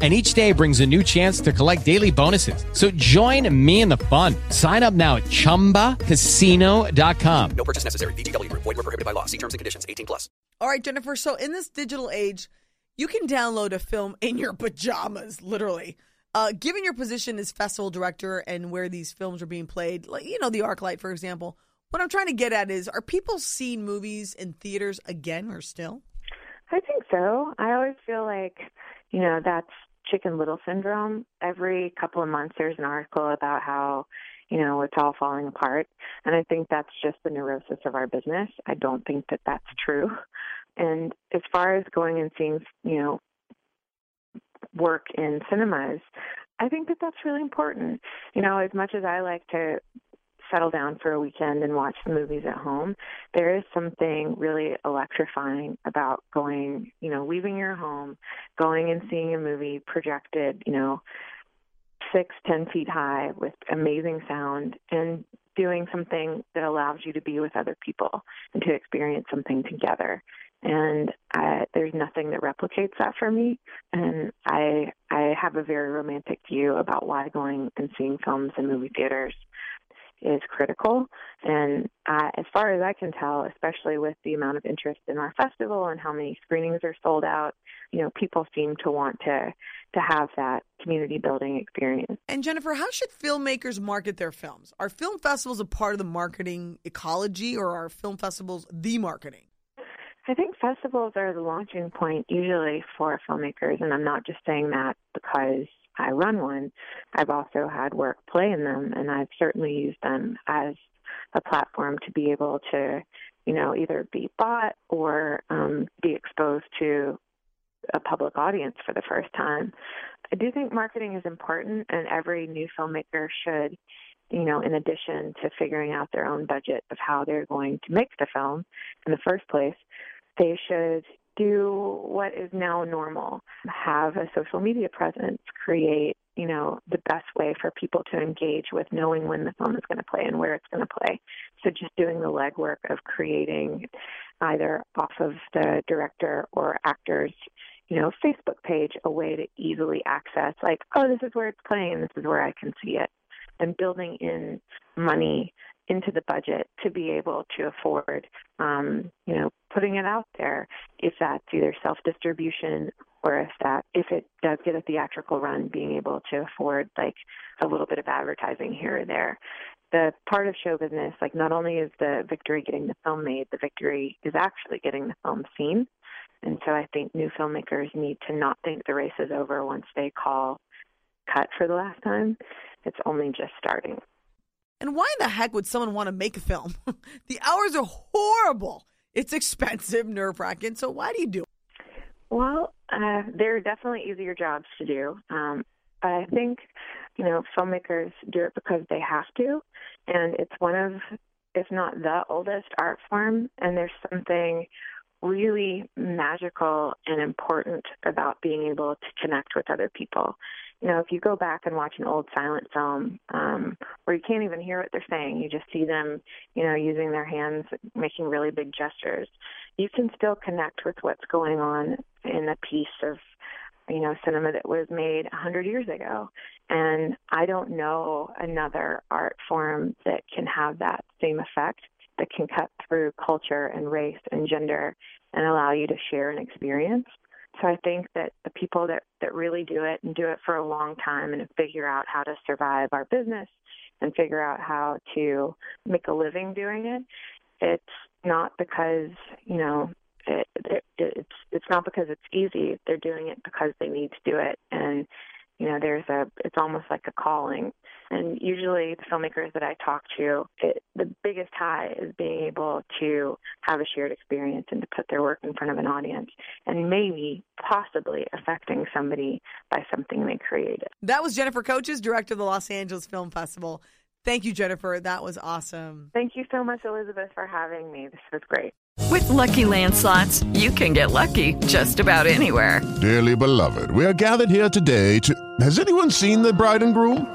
And each day brings a new chance to collect daily bonuses. So join me in the fun. Sign up now at chumbacasino.com. No purchase necessary. VGW Group. Void where prohibited by law. See terms and conditions. 18 plus. All right, Jennifer. So in this digital age, you can download a film in your pajamas, literally. Given your position as festival director and where these films are being played, like, you know, the Arclight, for example, what I'm trying to get at is, are people seeing movies in theaters again or still? I think so. I always feel like, you know, that's Chicken Little syndrome. Every couple of months there's an article about how, you know, it's all falling apart. And I think that's just the neurosis of our business. I don't think that that's true. And as far as going and seeing, you know, work in cinemas, I think that that's really important. You know, as much as I like to settle down for a weekend and watch the movies at home, there is something really electrifying about going, you know, leaving your home, going and seeing a movie projected, you know, 6-10 feet high with amazing sound, and doing something that allows you to be with other people and to experience something together. And there's nothing that replicates that for me. And I have a very romantic view about why going and seeing films in movie theaters is critical. And as far as I can tell, especially with the amount of interest in our festival and how many screenings are sold out, you know, people seem to want to have that community building experience. And Jennifer, how should filmmakers market their films? Are film festivals a part of the marketing ecology, or are film festivals the marketing? I think festivals are the launching point usually for filmmakers, and I'm not just saying that because I run one. I've also had work play in them, and I've certainly used them as a platform to be able to, you know, either be bought or be exposed to a public audience for the first time. I do think marketing is important, and every new filmmaker should, you know, in addition to figuring out their own budget of how they're going to make the film in the first place, they should do what is now normal, have a social media presence, create, you know, the best way for people to engage with knowing when the film is going to play and where it's going to play. So just doing the legwork of creating either off of the director or actor's, you know, Facebook page, a way to easily access, like, oh, this is where it's playing and this is where I can see it, and building in money into the budget to be able to afford, you know, putting it out there, if that's either self-distribution or if it does get a theatrical run, being able to afford like a little bit of advertising here or there. The part of show business, like, not only is the victory getting the film made, the victory is actually getting the film seen. And so I think new filmmakers need to not think the race is over once they call cut for the last time. It's only just starting. And why in the heck would someone want to make a film? The hours are horrible. It's expensive, nerve-wracking. So why do you do it? Well, there are definitely easier jobs to do. But I think, you know, filmmakers do it because they have to. And it's one of, if not the oldest art form. And there's something really magical and important about being able to connect with other people. You know, if you go back and watch an old silent film where you can't even hear what they're saying, you just see them, you know, using their hands, making really big gestures, you can still connect with what's going on in a piece of, you know, cinema that was made 100 years ago. And I don't know another art form that can have that same effect, that can cut through culture and race and gender and allow you to share an experience. So I think that the people that really do it and do it for a long time and figure out how to survive our business and figure out how to make a living doing it, it's not because, you know, it's not because it's easy. They're doing it because they need to do it. And, you know, it's almost like a calling. And usually the filmmakers that I talk to, the biggest high is being able to have a shared experience and to put their work in front of an audience and maybe possibly affecting somebody by something they created. That was Jennifer Coaches, director of the Los Angeles Film Festival. Thank you, Jennifer. That was awesome. Thank you so much, Elizabeth, for having me. This was great. With Lucky Land Slots, you can get lucky just about anywhere. Dearly beloved, we are gathered here today to... Has anyone seen the bride and groom?